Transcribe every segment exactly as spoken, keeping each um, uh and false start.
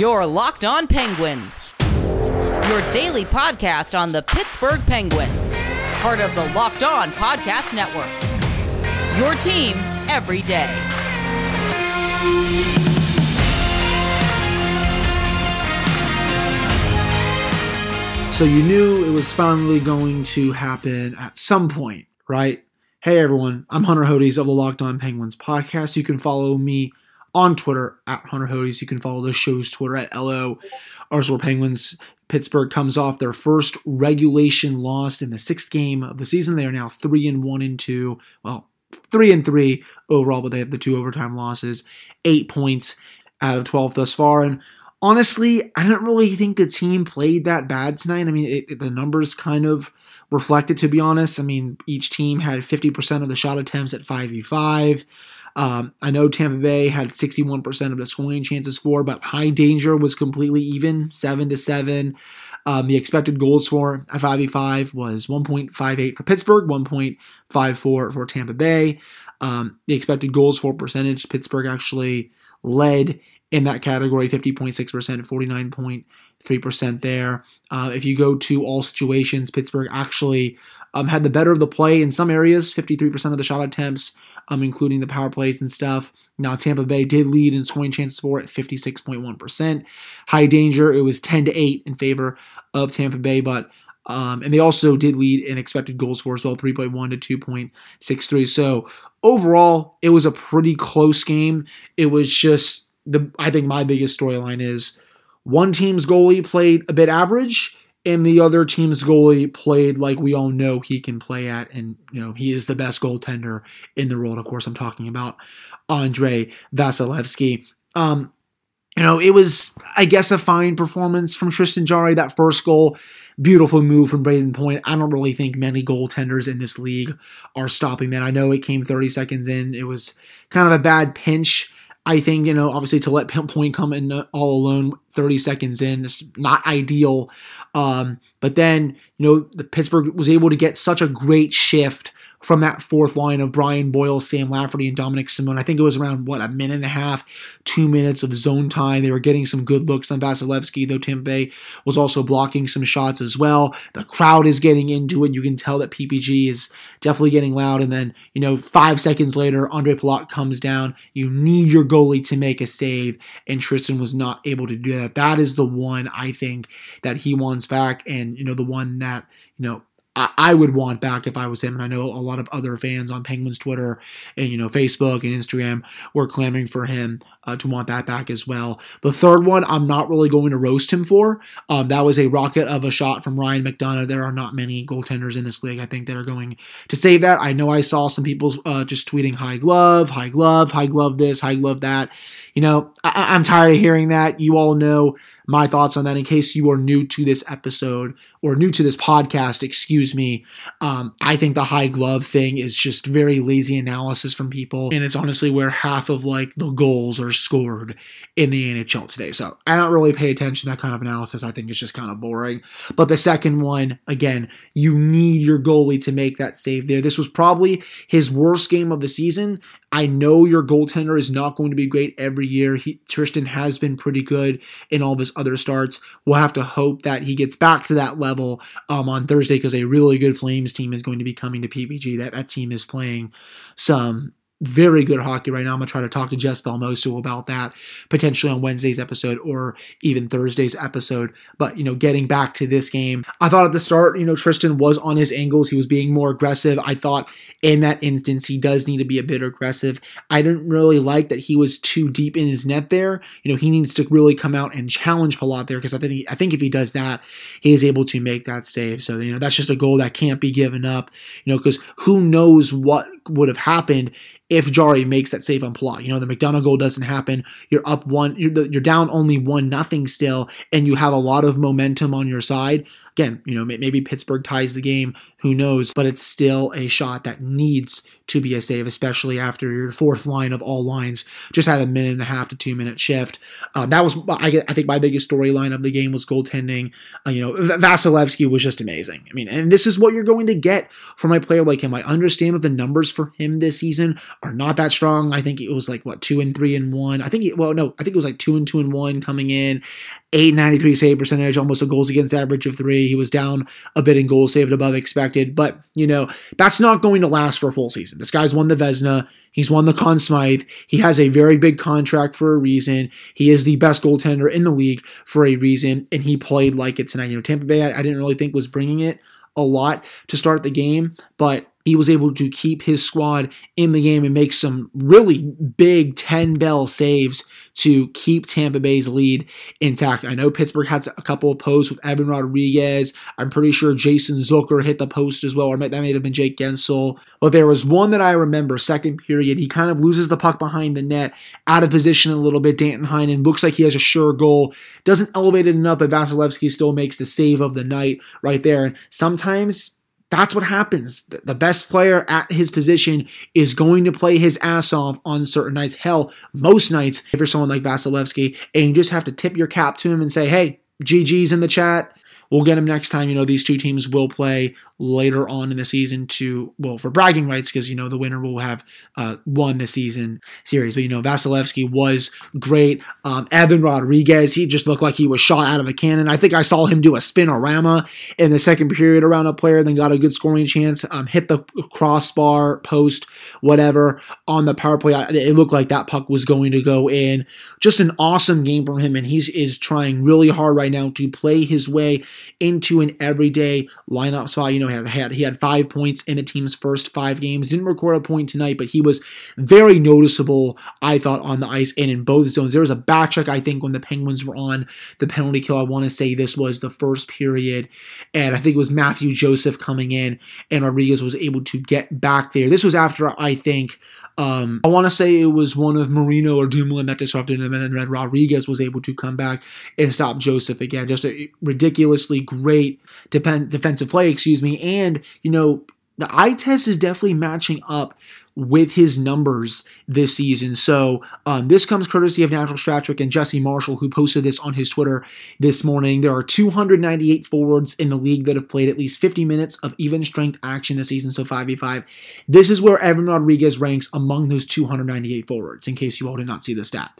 Your Locked On Penguins, your daily podcast on the Pittsburgh Penguins, part of the Locked On Podcast Network, your team every day. So you knew it was finally going to happen at some point, right? Hey everyone, I'm Hunter Hodes of the Locked On Penguins podcast. You can follow me on Twitter at Hunter Hodes. You can follow the show's Twitter at L O. Arsenal Penguins. Pittsburgh comes off their first regulation loss in the sixth game of the season. They are now three and one and two. Well, three and three overall, but they have the two overtime losses. Eight points out of twelve thus far. And honestly, I don't really think the team played that bad tonight. I mean, it, it, the numbers kind of reflect it, to be honest. I mean, each team had fifty percent of the shot attempts at five v five. Um, I know Tampa Bay had sixty-one percent of the scoring chances for, but high danger was completely even, seven to seven. Um, the expected goals for at five v five was one point five eight for Pittsburgh, one point five four for Tampa Bay. Um, the expected goals for percentage, Pittsburgh actually led in that category, fifty point six percent, forty-nine point three percent there. Uh, if you go to all situations, Pittsburgh actually um, had the better of the play in some areas, fifty-three percent of the shot attempts, um, including the power plays and stuff. Now, Tampa Bay did lead in scoring chances for at fifty-six point one percent. High danger, it was ten to eight in favor of Tampa Bay, but um, and they also did lead in expected goals for as well, three point one to two point six three. So overall, it was a pretty close game. It was just the I think my biggest storyline is one team's goalie played a bit average, and the other team's goalie played like we all know he can play at, and you know he is the best goaltender in the world. Of course, I'm talking about Andrei Vasilevskiy. Um, you know, it was, I guess, a fine performance from Tristan Jarry. That first goal, beautiful move from Brayden Point. I don't really think many goaltenders in this league are stopping that. I know it came thirty seconds in. It was kind of a bad pinch. I think, you know, obviously to let Point come in all alone thirty seconds in is not ideal. Um, but then, you know, the Pittsburgh was able to get such a great shift from that fourth line of Brian Boyle, Sam Lafferty, and Dominic Simone. I think it was around, what, a minute and a half, two minutes of zone time. They were getting some good looks on Vasilevskiy, though Tampa Bay was also blocking some shots as well. The crowd is getting into it. You can tell that P P G is definitely getting loud. And then, you know, five seconds later, Ondrej Palat comes down. You need your goalie to make a save, and Tristan was not able to do that. That is the one, I think, that he wants back, and, you know, the one that, you know, I would want back if I was him, and I know a lot of other fans on Penguins Twitter and, you know, Facebook and Instagram were clamoring for him uh, to want that back as well. The third one, I'm not really going to roast him for. Um, that was a rocket of a shot from Ryan McDonagh. There are not many goaltenders in this league, I think, that are going to save that. I know I saw some people uh, just tweeting high glove, high glove, high glove this, high glove that. You know, I- I'm tired of hearing that. You all know my thoughts on that. In case you are new to this episode or new to this podcast, excuse me, um, I think the high glove thing is just very lazy analysis from people, and it's honestly where half of like the goals are scored in the N H L today. So I don't really pay attention to that kind of analysis. I think it's just kind of boring. But the second one, again, you need your goalie to make that save there. This was probably his worst game of the season. I know your goaltender is not going to be great every year. He, Tristan has been pretty good in all of his other starts. We'll have to hope that he gets back to that level um, on Thursday, because a really good Flames team is going to be coming to P P G. That, that team is playing some very good hockey right now. I'm going to try to talk to Jess Belmosu about that potentially on Wednesday's episode or even Thursday's episode. But, you know, getting back to this game, I thought at the start, you know, Tristan was on his angles. He was being more aggressive. I thought in that instance, he does need to be a bit aggressive. I didn't really like that he was too deep in his net there. You know, he needs to really come out and challenge Palat there, because I think, he, I think if he does that, he is able to make that save. So, you know, that's just a goal that can't be given up, you know, because who knows what would have happened if Jarry makes that save on Palat. You know, the McDonagh goal doesn't happen. You're up one, you're, you're down only one nothing still, and you have a lot of momentum on your side. Again, you know, maybe Pittsburgh ties the game, who knows, but it's still a shot that needs to be a save, especially after your fourth line of all lines just had a minute and a half to two minute shift. Um, that was, I, I think, my biggest storyline of the game was goaltending. Uh, you know, Vasilevskiy was just amazing. I mean, and this is what you're going to get from a player like him. I understand that the numbers for him this season are not that strong. I think it was like, what, two and three and one. I think, it, well, no, I think it was like two and two and one coming in, eight ninety-three save percentage, almost a goals against average of three. He was down a bit in goals saved above expected, but you know, that's not going to last for a full season. This guy's won the Vezina. He's won the Conn Smythe. He has a very big contract for a reason. He is the best goaltender in the league for a reason, and he played like it tonight. You know, Tampa Bay, I, I didn't really think was bringing it a lot to start the game, but he was able to keep his squad in the game and make some really big ten-bell saves to keep Tampa Bay's lead intact. I know Pittsburgh had a couple of posts with Evan Rodrigues. I'm pretty sure Jason Zucker hit the post as well, or that may have been Jake Guentzel. But there was one that I remember, second period, he kind of loses the puck behind the net, out of position a little bit. Danton Heinen looks like he has a sure goal, doesn't elevate it enough, but Vasilevskiy still makes the save of the night right there. And sometimes that's what happens. The best player at his position is going to play his ass off on certain nights. Hell, most nights, if you're someone like Vasilevskiy, and you just have to tip your cap to him and say, hey, G G's in the chat. We'll get him next time. You know, these two teams will play later on in the season to, well, for bragging rights, because, you know, the winner will have uh, won the season series. But, you know, Vasilevskiy was great. Um, Evan Rodrigues, he just looked like he was shot out of a cannon. I think I saw him do a spinorama in the second period around a player, then got a good scoring chance, um, hit the crossbar, post, whatever, on the power play. It looked like that puck was going to go in. Just an awesome game from him, and he is trying really hard right now to play his way into an everyday lineup spot. You know, he had he had five points in the team's first five games. Didn't record a point tonight, but he was very noticeable, I thought, on the ice and in both zones. There was a back check, I think, when the Penguins were on the penalty kill. I want to say this was the first period, and I think it was Mathieu Joseph coming in, and Rodrigues was able to get back there. This was after, I think, um, I want to say it was one of Marino or Dumoulin that disrupted him, and then Rodrigues was able to come back and stop Joseph again. Just a ridiculous great depend, defensive play, excuse me. And, you know, the eye test is definitely matching up with his numbers this season. So um, this comes courtesy of Natural Stat Trick and Jesse Marshall, who posted this on his Twitter this morning. There are two hundred ninety-eight forwards in the league that have played at least fifty minutes of even strength action this season, so five v five. This is where Evan Rodrigues ranks among those two hundred ninety-eight forwards, in case you all did not see the stat.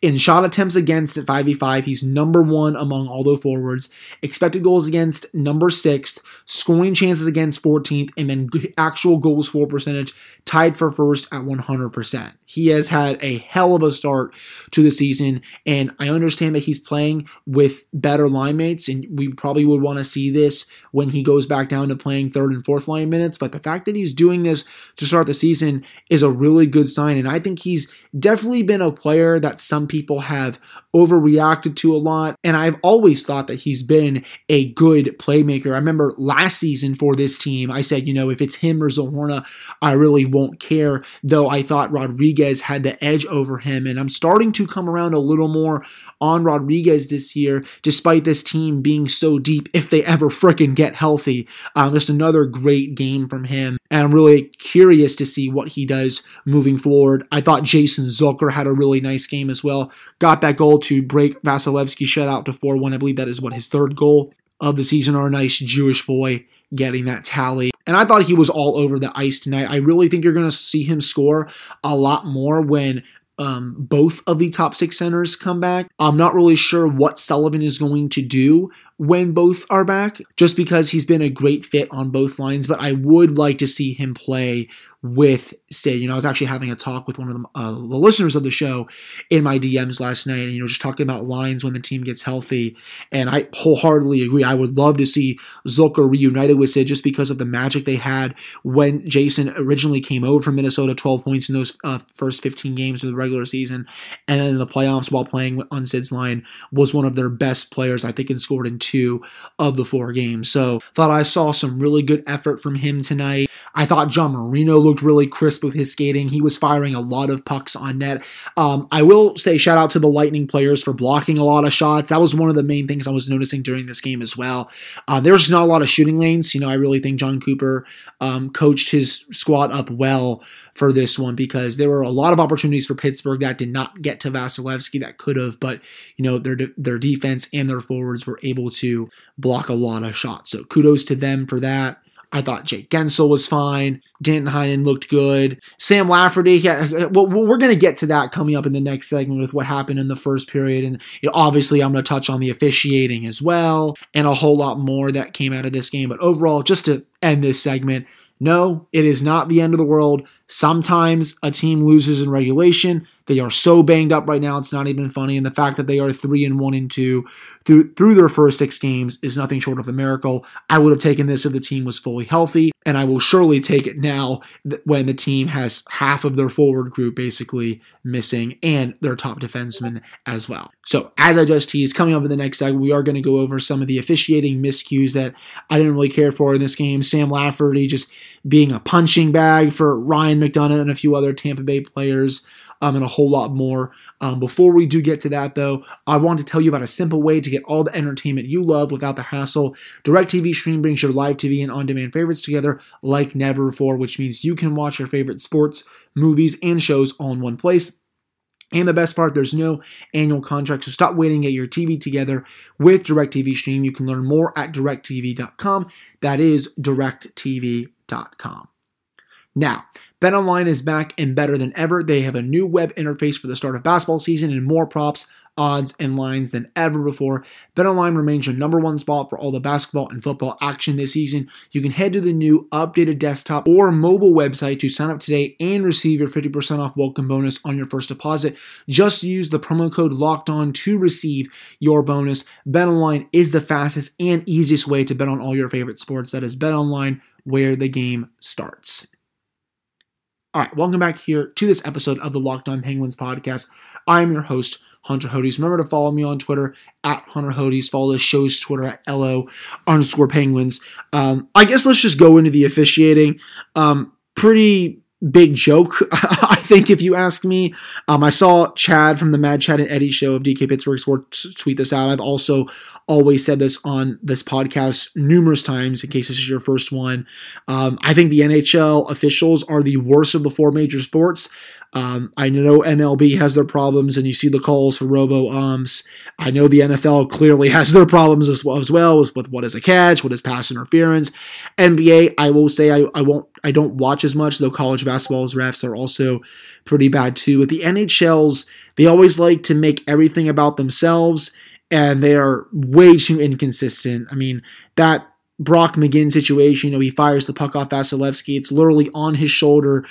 In shot attempts against at five v five, he's number one among all those forwards. Expected goals against, number sixth. Scoring chances against, fourteenth. And then actual goals for percentage, tied for first at one hundred percent. He has had a hell of a start to the season, and I understand that he's playing with better line mates, and we probably would want to see this when he goes back down to playing third and fourth line minutes, but the fact that he's doing this to start the season is a really good sign, and I think he's definitely been a player that some people have overreacted to a lot, and I've always thought that he's been a good playmaker. I remember last season for this team, I said, you know, if it's him or Zahorna, I really won't care, though I thought Rodrigues had the edge over him, and I'm starting to come around a little more on Rodrigues this year, despite this team being so deep, if they ever frickin' get healthy. Um, just another great game from him, and I'm really curious to see what he does moving forward. I thought Jason Zucker had a really nice game as well, got that goal to break Vasilevskiy shutout to four one. I believe that is, what, his third goal of the season, or a nice Jewish boy getting that tally. And I thought he was all over the ice tonight. I really think you're going to see him score a lot more when um, both of the top six centers come back. I'm not really sure what Sullivan is going to do when both are back, just because he's been a great fit on both lines, but I would like to see him play with, say, you know, I was actually having a talk with one of the, uh, the listeners of the show in my D Ms last night, and, you know, just talking about lines when the team gets healthy, and I wholeheartedly agree. I would love to see Zucker reunited with Sid, just because of the magic they had when Jason originally came over from Minnesota, twelve points in those uh, first fifteen games of the regular season, and then in the playoffs while playing on Sid's line was one of their best players, I think, and scored in two two of the four games. So thought I saw some really good effort from him tonight. I thought John Marino looked really crisp with his skating. He was firing a lot of pucks on net. Um, I will say shout out to the Lightning players for blocking a lot of shots. That was one of the main things I was noticing during this game as well. Uh, there was just not a lot of shooting lanes. You know, I really think John Cooper um, coached his squad up well for this one, because there were a lot of opportunities for Pittsburgh that did not get to Vasilevskiy that could have, but you know, their their defense and their forwards were able to block a lot of shots. So kudos to them for that. I thought Jake Guentzel was fine. Danton Heinen looked good. Sam Lafferty, yeah, well, we're going to get to that coming up in the next segment with what happened in the first period. And you know, obviously, I'm going to touch on the officiating as well and a whole lot more that came out of this game. But overall, just to end this segment, no, it is not the end of the world. Sometimes a team loses in regulation. They are so banged up right now, it's not even funny. And the fact that they are three and one and two through through their first six games is nothing short of a miracle. I would have taken this if the team was fully healthy, and I will surely take it now when the team has half of their forward group basically missing and their top defenseman as well. So as I just teased, coming up in the next segment, we are going to go over some of the officiating miscues that I didn't really care for in this game. Sam Lafferty just being a punching bag for Ryan McDonagh and a few other Tampa Bay players. Um, and a whole lot more. Um, before we do get to that, though, I want to tell you about a simple way to get all the entertainment you love without the hassle. DirecTV Stream brings your live T V and on-demand favorites together like never before, which means you can watch your favorite sports, movies, and shows all in one place. And the best part, there's no annual contract, so stop waiting, get your T V together with DirecTV Stream. You can learn more at direct t v dot com. That is direct t v dot com. Now, BetOnline is back and better than ever. They have a new web interface for the start of basketball season and more props, odds, and lines than ever before. BetOnline remains your number one spot for all the basketball and football action this season. You can head to the new updated desktop or mobile website to sign up today and receive your fifty percent off welcome bonus on your first deposit. Just use the promo code LOCKEDON to receive your bonus. BetOnline is the fastest and easiest way to bet on all your favorite sports. That is BetOnline, where the game starts. All right, welcome back here to this episode of the Locked On Penguins podcast. I am your host, Hunter Hodes. Remember to follow me on Twitter at Hunter Hodes. Follow the show's Twitter at LO underscore Penguins. Um, I guess let's just go into the officiating. Um, pretty big joke, I think, if you ask me. Um, I saw Chad from the Mad Chad and Eddie show of D K Pittsburgh Sports tweet this out. I've also always said this on this podcast numerous times, in case this is your first one. Um, I think the N H L officials are the worst of the four major sports. Um, I know M L B has their problems, and you see the calls for robo-umps. I know the N F L clearly has their problems as well, as well with what is a catch, what is pass interference. N B A, I will say I, I won't, I don't watch as much, though college basketball's refs are also pretty bad too. But the N H L's, they always like to make everything about themselves, and they are way too inconsistent. I mean, that Brock McGinn situation, you know, he fires the puck off Vasilevskiy. It's literally on his shoulder,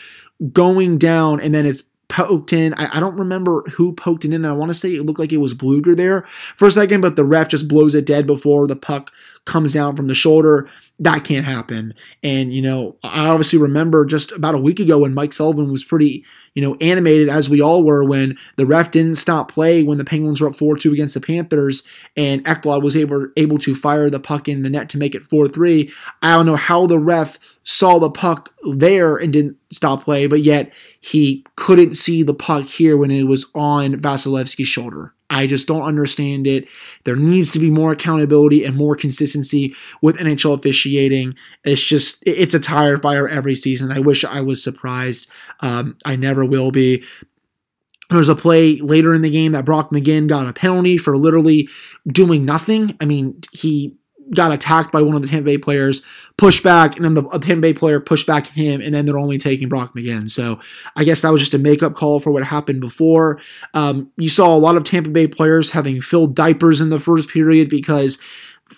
going down, and then it's poked in. I, I don't remember who poked it in. I want to say it looked like it was Bluger there for a second, but the ref just blows it dead before the puck comes down from the shoulder. That can't happen. And, you know, I obviously remember just about a week ago when Mike Sullivan was pretty, you know, animated, as we all were, when the ref didn't stop play when the Penguins were up four two against the Panthers, and Ekblad was able, able to fire the puck in the net to make it four three. I don't know how the ref saw the puck there and didn't stop play, but yet he couldn't see the puck here when it was on Vasilevsky's shoulder. I just don't understand it. There needs to be more accountability and more consistency with N H L officiating. It's just, it's a tire fire every season. I wish I was surprised. Um, I never will be. There was a play later in the game that Brock McGinn got a penalty for literally doing nothing. I mean, he got attacked by one of the Tampa Bay players, pushed back, and then the Tampa Bay player pushed back him, and then they're only taking Brock McGinn. So I guess that was just a makeup call for what happened before. Um, you saw a lot of Tampa Bay players having filled diapers in the first period because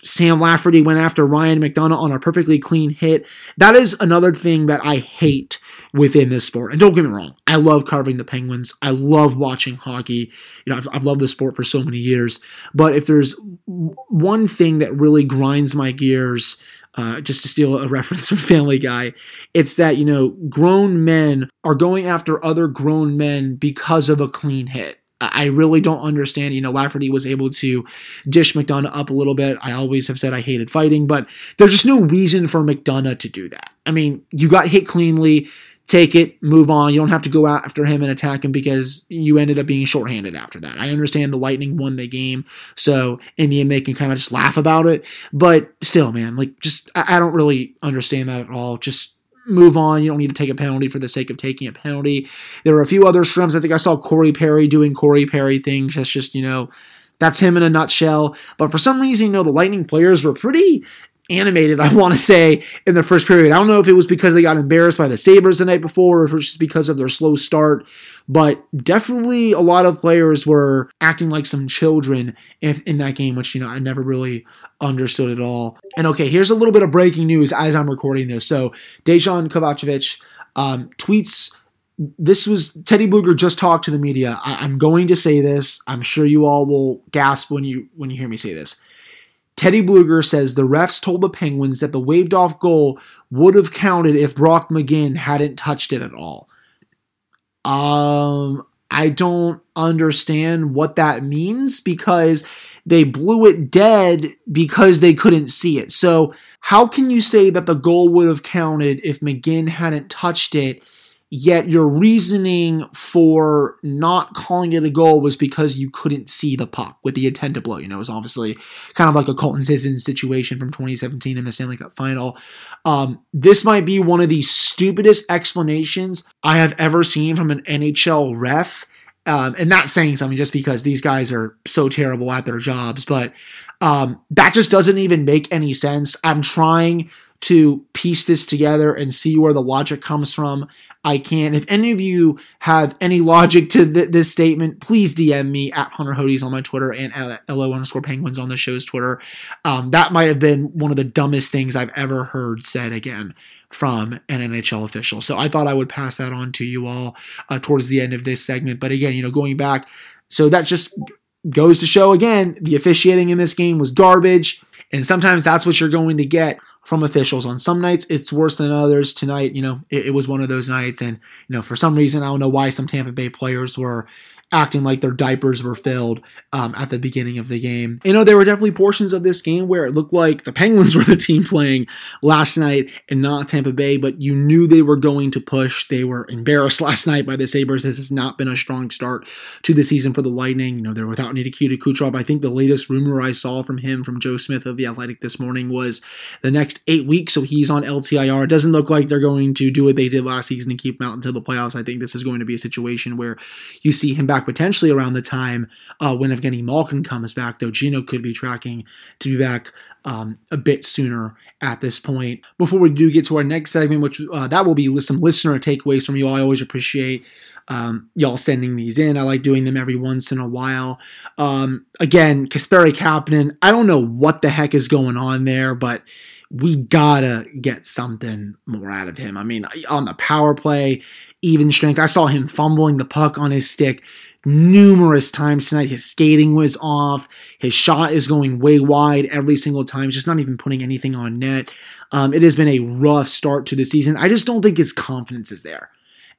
Sam Lafferty went after Ryan McDonagh on a perfectly clean hit. That is another thing that I hate within this sport. And don't get me wrong, I love covering the Penguins. I love watching hockey. You know, I've, I've loved this sport for so many years. But if there's one thing that really grinds my gears, uh, just to steal a reference from Family Guy, it's that, you know, grown men are going after other grown men because of a clean hit. I really don't understand. You know, Lafferty was able to dish McDonagh up a little bit. I always have said I hated fighting, but there's just no reason for McDonagh to do that. I mean, you got hit cleanly. Take it, move on. You don't have to go out after him and attack him because you ended up being shorthanded after that. I understand the Lightning won the game, so in the end they can kind of just laugh about it. But still, man, like, just I don't really understand that at all. Just move on. You don't need to take a penalty for the sake of taking a penalty. There were a few other scrums. I think I saw Corey Perry doing Corey Perry things. That's just, you know, that's him in a nutshell. But for some reason, you know, the Lightning players were pretty animated, I want to say, in the first period. I don't know if it was because they got embarrassed by the Sabres the night before or if it was just because of their slow start, but definitely a lot of players were acting like some children if, in that game, which, you know, I never really understood at all. And okay, here's a little bit of breaking news as I'm recording this. So Dejan Kovacevic um, tweets, this was Teddy Bluger just talked to the media. I, I'm going to say this. I'm sure you all will gasp when you when you hear me say this. Teddy Bluger says the refs told the Penguins that the waved-off goal would have counted if Brock McGinn hadn't touched it at all. Um, I don't understand what that means because they blew it dead because they couldn't see it. So how can you say that the goal would have counted if McGinn hadn't touched it, yet your reasoning for not calling it a goal was because you couldn't see the puck with the intent to blow? You know, it was obviously kind of like a Colton Sissons situation from twenty seventeen in the Stanley Cup Final. Um, this might be one of the stupidest explanations I have ever seen from an N H L ref. Um, and not saying something just because these guys are so terrible at their jobs, but um, that just doesn't even make any sense. I'm trying to piece this together and see where the logic comes from. I can. If any of you have any logic to th- this statement, please D M me at Hunter Hodes on my Twitter and at L O underscore Penguins on the show's Twitter. Um, that might have been one of the dumbest things I've ever heard said again from an N H L official. So I thought I would pass that on to you all uh, towards the end of this segment. But again, you know, going back, so that just goes to show again, the officiating in this game was garbage. And sometimes that's what you're going to get from officials. On some nights, it's worse than others. Tonight, you know, it, it was one of those nights. And, you know, for some reason, I don't know why some Tampa Bay players were acting like their diapers were filled um, at the beginning of the game. You know, there were definitely portions of this game where it looked like the Penguins were the team playing last night and not Tampa Bay, but you knew they were going to push. They were embarrassed last night by the Sabres. This has not been a strong start to the season for the Lightning. You know, they're without Nikita Kucherov. I think the latest rumor I saw from him, from Joe Smith of The Athletic this morning, was the next eight weeks, so he's on L T I R. It doesn't look like they're going to do what they did last season and keep him out until the playoffs. I think this is going to be a situation where you see him back potentially around the time uh, when Evgeny Malkin comes back, though Gino could be tracking to be back um, a bit sooner at this point. Before we do get to our next segment, which uh, that will be some listener takeaways from you all. I always appreciate um, y'all sending these in. I like doing them every once in a while. Um, again, Kasperi Kapanen, I don't know what the heck is going on there, but we gotta get something more out of him. I mean, on the power play, even strength, I saw him fumbling the puck on his stick numerous times tonight. His skating was off. His shot is going way wide every single time. He's just not even putting anything on net. Um, it has been a rough start to the season. I just don't think his confidence is there.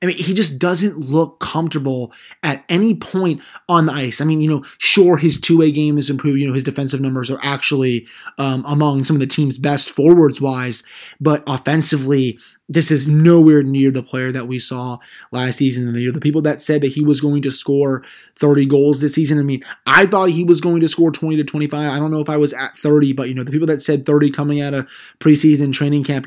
I mean, he just doesn't look comfortable at any point on the ice. I mean, you know, sure, his two-way game is improved. You know, his defensive numbers are actually um, among some of the team's best forwards-wise, but offensively, this is nowhere near the player that we saw last season. And the people that said that he was going to score thirty goals this season, I mean, I thought he was going to score twenty to twenty-five. I don't know if I was at thirty, but, you know, the people that said thirty coming out of preseason training camp,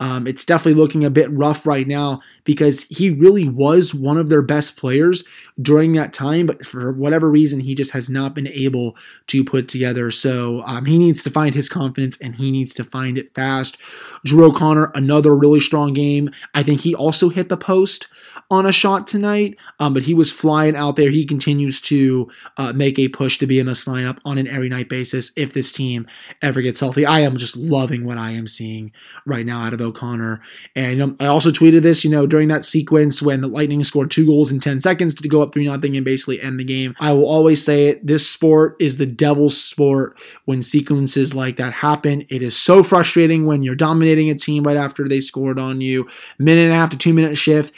um, it's definitely looking a bit rough right now because he really was one of their best players during that time. But for whatever reason, he just has not been able to put together. So um, he needs to find his confidence and he needs to find it fast. Drew O'Connor, another really strong game. I think he also hit the post on a shot tonight, um, but he was flying out there. He continues to uh, make a push to be in this lineup on an every night basis if this team ever gets healthy. I am just loving what I am seeing right now out of O'Connor. And um, I also tweeted this, you know, during that sequence when the Lightning scored two goals in ten seconds to go up three nothing and basically end the game. I will always say it, this sport is the devil's sport when sequences like that happen. It is so frustrating when you're dominating a team right after they scored on you. Minute and a half to two minute shift,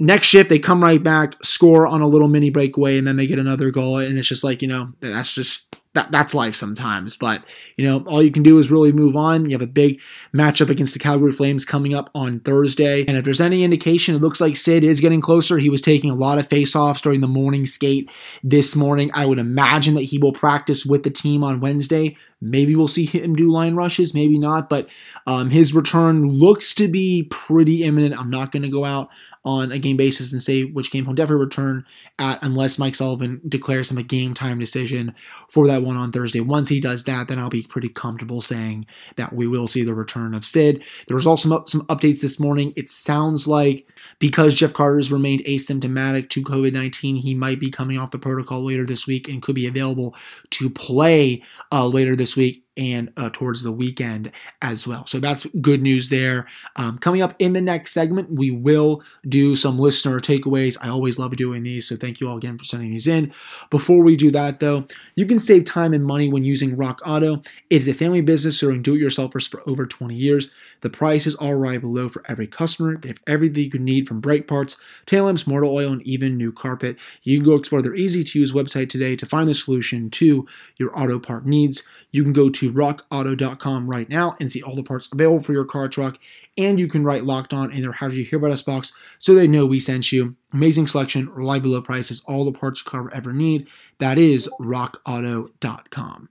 next shift, they come right back, score on a little mini breakaway, and then they get another goal. And it's just like, you know, that's just, that that's life sometimes. But, you know, all you can do is really move on. You have a big matchup against the Calgary Flames coming up on Thursday. And if there's any indication, it looks like Sid is getting closer. He was taking a lot of faceoffs during the morning skate this morning. I would imagine that he will practice with the team on Wednesday. Maybe we'll see him do line rushes, maybe not. But um, his return looks to be pretty imminent. I'm not going to go out on a game basis and say which game he'll definitely return at, unless Mike Sullivan declares him a game time decision for that one on Thursday. Once he does that, then I'll be pretty comfortable saying that we will see the return of Sid. There was also some, some updates this morning. It sounds like because Jeff Carter's remained asymptomatic to covid nineteen, he might be coming off the protocol later this week and could be available to play uh, later this week and uh, towards the weekend as well. So that's good news there. Um, coming up in the next segment, we will do some listener takeaways. I always love doing these, so thank you all again for sending these in. Before we do that, though, you can save time and money when using Rock Auto. It's a family business serving do-it-yourselfers for over twenty years. The prices are right below for every customer. They have everything you could need, from brake parts, tail lamps, motor oil, and even new carpet. You can go explore their easy-to-use website today to find the solution to your auto part needs. You can go to rock auto dot com right now and see all the parts available for your car or truck. And you can write Locked On in their How Did You Hear About Us box so they know we sent you. Amazing selection, reliable low prices, all the parts your car will ever need. That is rock auto dot com.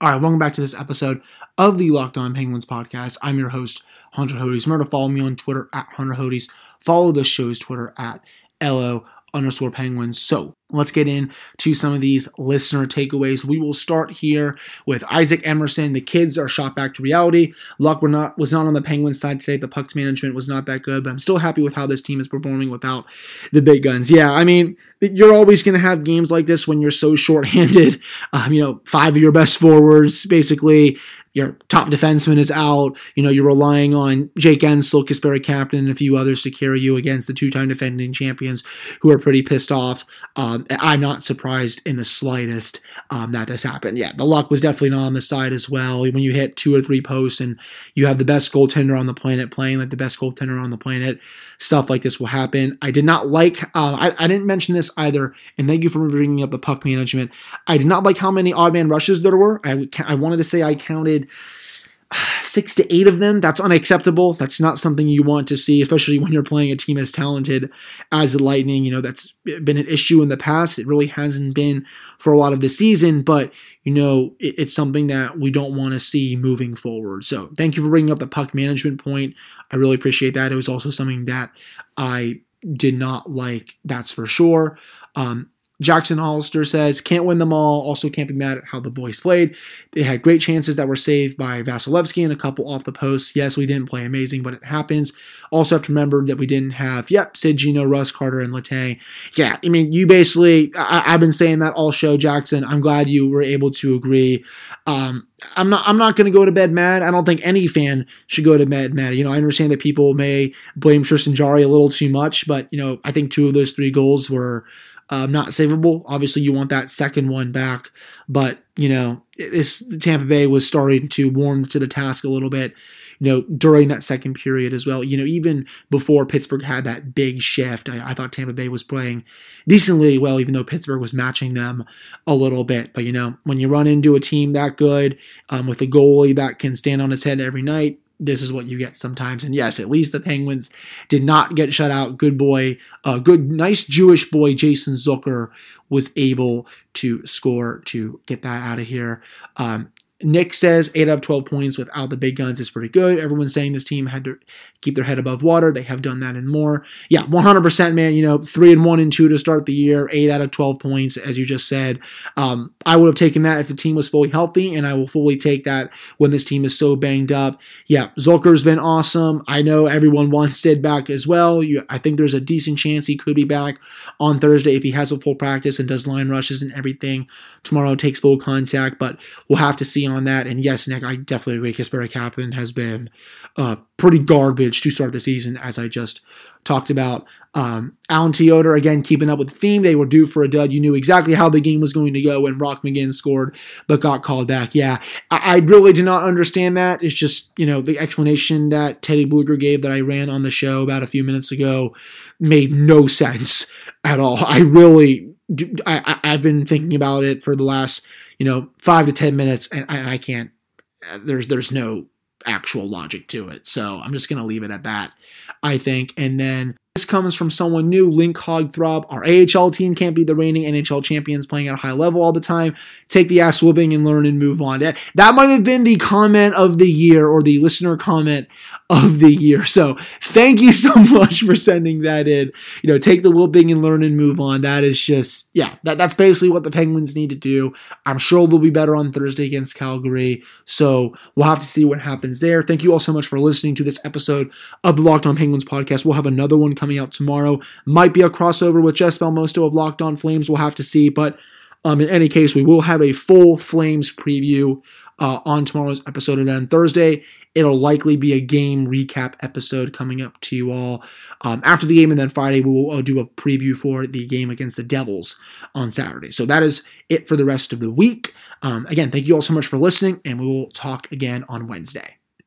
All right, welcome back to this episode of the Locked On Penguins podcast. I'm your host, Hunter Hodes. Remember to follow me on Twitter at Hunter Hodes. Follow the show's Twitter at L O underscore Penguins. So let's get in to some of these listener takeaways. We will start here with Isaac Emerson. The kids are shot back to reality. Luck were not, was not on the Penguins side today. The puck management was not that good, but I'm still happy with how this team is performing without the big guns. Yeah, I mean, you're always going to have games like this when you're so shorthanded. Um, you know, five of your best forwards, basically, your top defenseman is out. You know, you're relying on Jake Guentzel, Kasperi Kapanen, and a few others to carry you against the two-time defending champions, who are pretty pissed off. Um, I'm not surprised in the slightest um, that this happened. Yeah, the luck was definitely not on the side as well. When you hit two or three posts and you have the best goaltender on the planet playing like the best goaltender on the planet, stuff like this will happen. I did not like, uh, I, I didn't mention this either, and thank you for bringing up the puck management. I did not like how many odd man rushes there were. I, I wanted to say I counted six to eight of them. That's unacceptable. That's not something you want to see, especially when you're playing a team as talented as the Lightning. You know, that's been an issue in the past. It really hasn't been for a lot of the season, but, you know, it, it's something that we don't want to see moving forward. So thank you for bringing up the puck management point. I really appreciate that. It was also something that I did not like, that's for sure. Um, Jackson Hollister says, can't win them all. Also can't be mad at how the boys played. They had great chances that were saved by Vasilevskiy and a couple off the posts. Yes, we didn't play amazing, but it happens. Also have to remember that we didn't have, yep, Sid, Gino, Russ, Carter, and Letang. Yeah, I mean, you basically, I, I've been saying that all show, Jackson. I'm glad you were able to agree. Um, I'm not I'm not going to go to bed mad. I don't think any fan should go to bed mad. You know, I understand that people may blame Tristan Jarry a little too much, but, you know, I think two of those three goals were Um, not savable. Obviously, you want that second one back, but, you know, this Tampa Bay was starting to warm to the task a little bit, you know, during that second period as well. You know, even before Pittsburgh had that big shift, I, I thought Tampa Bay was playing decently well, even though Pittsburgh was matching them a little bit. But, you know, when you run into a team that good, um, with a goalie that can stand on his head every night, this is what you get sometimes. And yes, at least the Penguins did not get shut out. Good boy, uh, good, nice Jewish boy, Jason Zucker, was able to score to get that out of here. Um, Nick says eight out of twelve points without the big guns is pretty good. Everyone's saying this team had to keep their head above water. They have done that and more. Yeah, one hundred percent, man. You know, three and one and two to start the year, eight out of twelve points, as you just said. Um, I would have taken that if the team was fully healthy, and I will fully take that when this team is so banged up. Yeah, Zucker's been awesome. I know everyone wants Sid back as well. You, I think there's a decent chance he could be back on Thursday if he has a full practice and does line rushes and everything. Tomorrow takes full contact, but we'll have to see on on that. And yes, Nick, I definitely agree. Kasperi Kapanen has been uh, pretty garbage to start the season, as I just talked about. Um, Alan Teodor, again, keeping up with the theme. They were due for a dud. You knew exactly how the game was going to go when Brock McGinn scored, but got called back. Yeah, I, I really do not understand that. It's just, you know, the explanation that Teddy Bluger gave that I ran on the show about a few minutes ago made no sense at all. I really... I, I've been thinking about it for the last, you know, five to ten minutes, and I, I can't. There's there's no actual logic to it, so I'm just gonna leave it at that, I think. And then this comes from someone new, Link Hogthrob. Our A H L team can't be the reigning N H L champions playing at a high level all the time. Take the ass whooping and learn and move on. That might have been the comment of the year, or the listener comment of the year. So thank you so much for sending that in. You know, take the whooping and learn and move on. That is just, yeah, that, that's basically what the Penguins need to do. I'm sure they'll be better on Thursday against Calgary. So we'll have to see what happens there. Thank you all so much for listening to this episode of the Locked On Penguins podcast. We'll have another one coming out tomorrow. Might be a crossover with Jess Belmosu of Locked On Flames. We'll have to see. But um, in any case, we will have a full Flames preview Uh, on tomorrow's episode, and then Thursday it'll likely be a game recap episode coming up to you all um, after the game, and then Friday we will uh, do a preview for the game against the Devils on Saturday. So that is it for the rest of the week. Um, again, thank you all so much for listening, and we will talk again on Wednesday.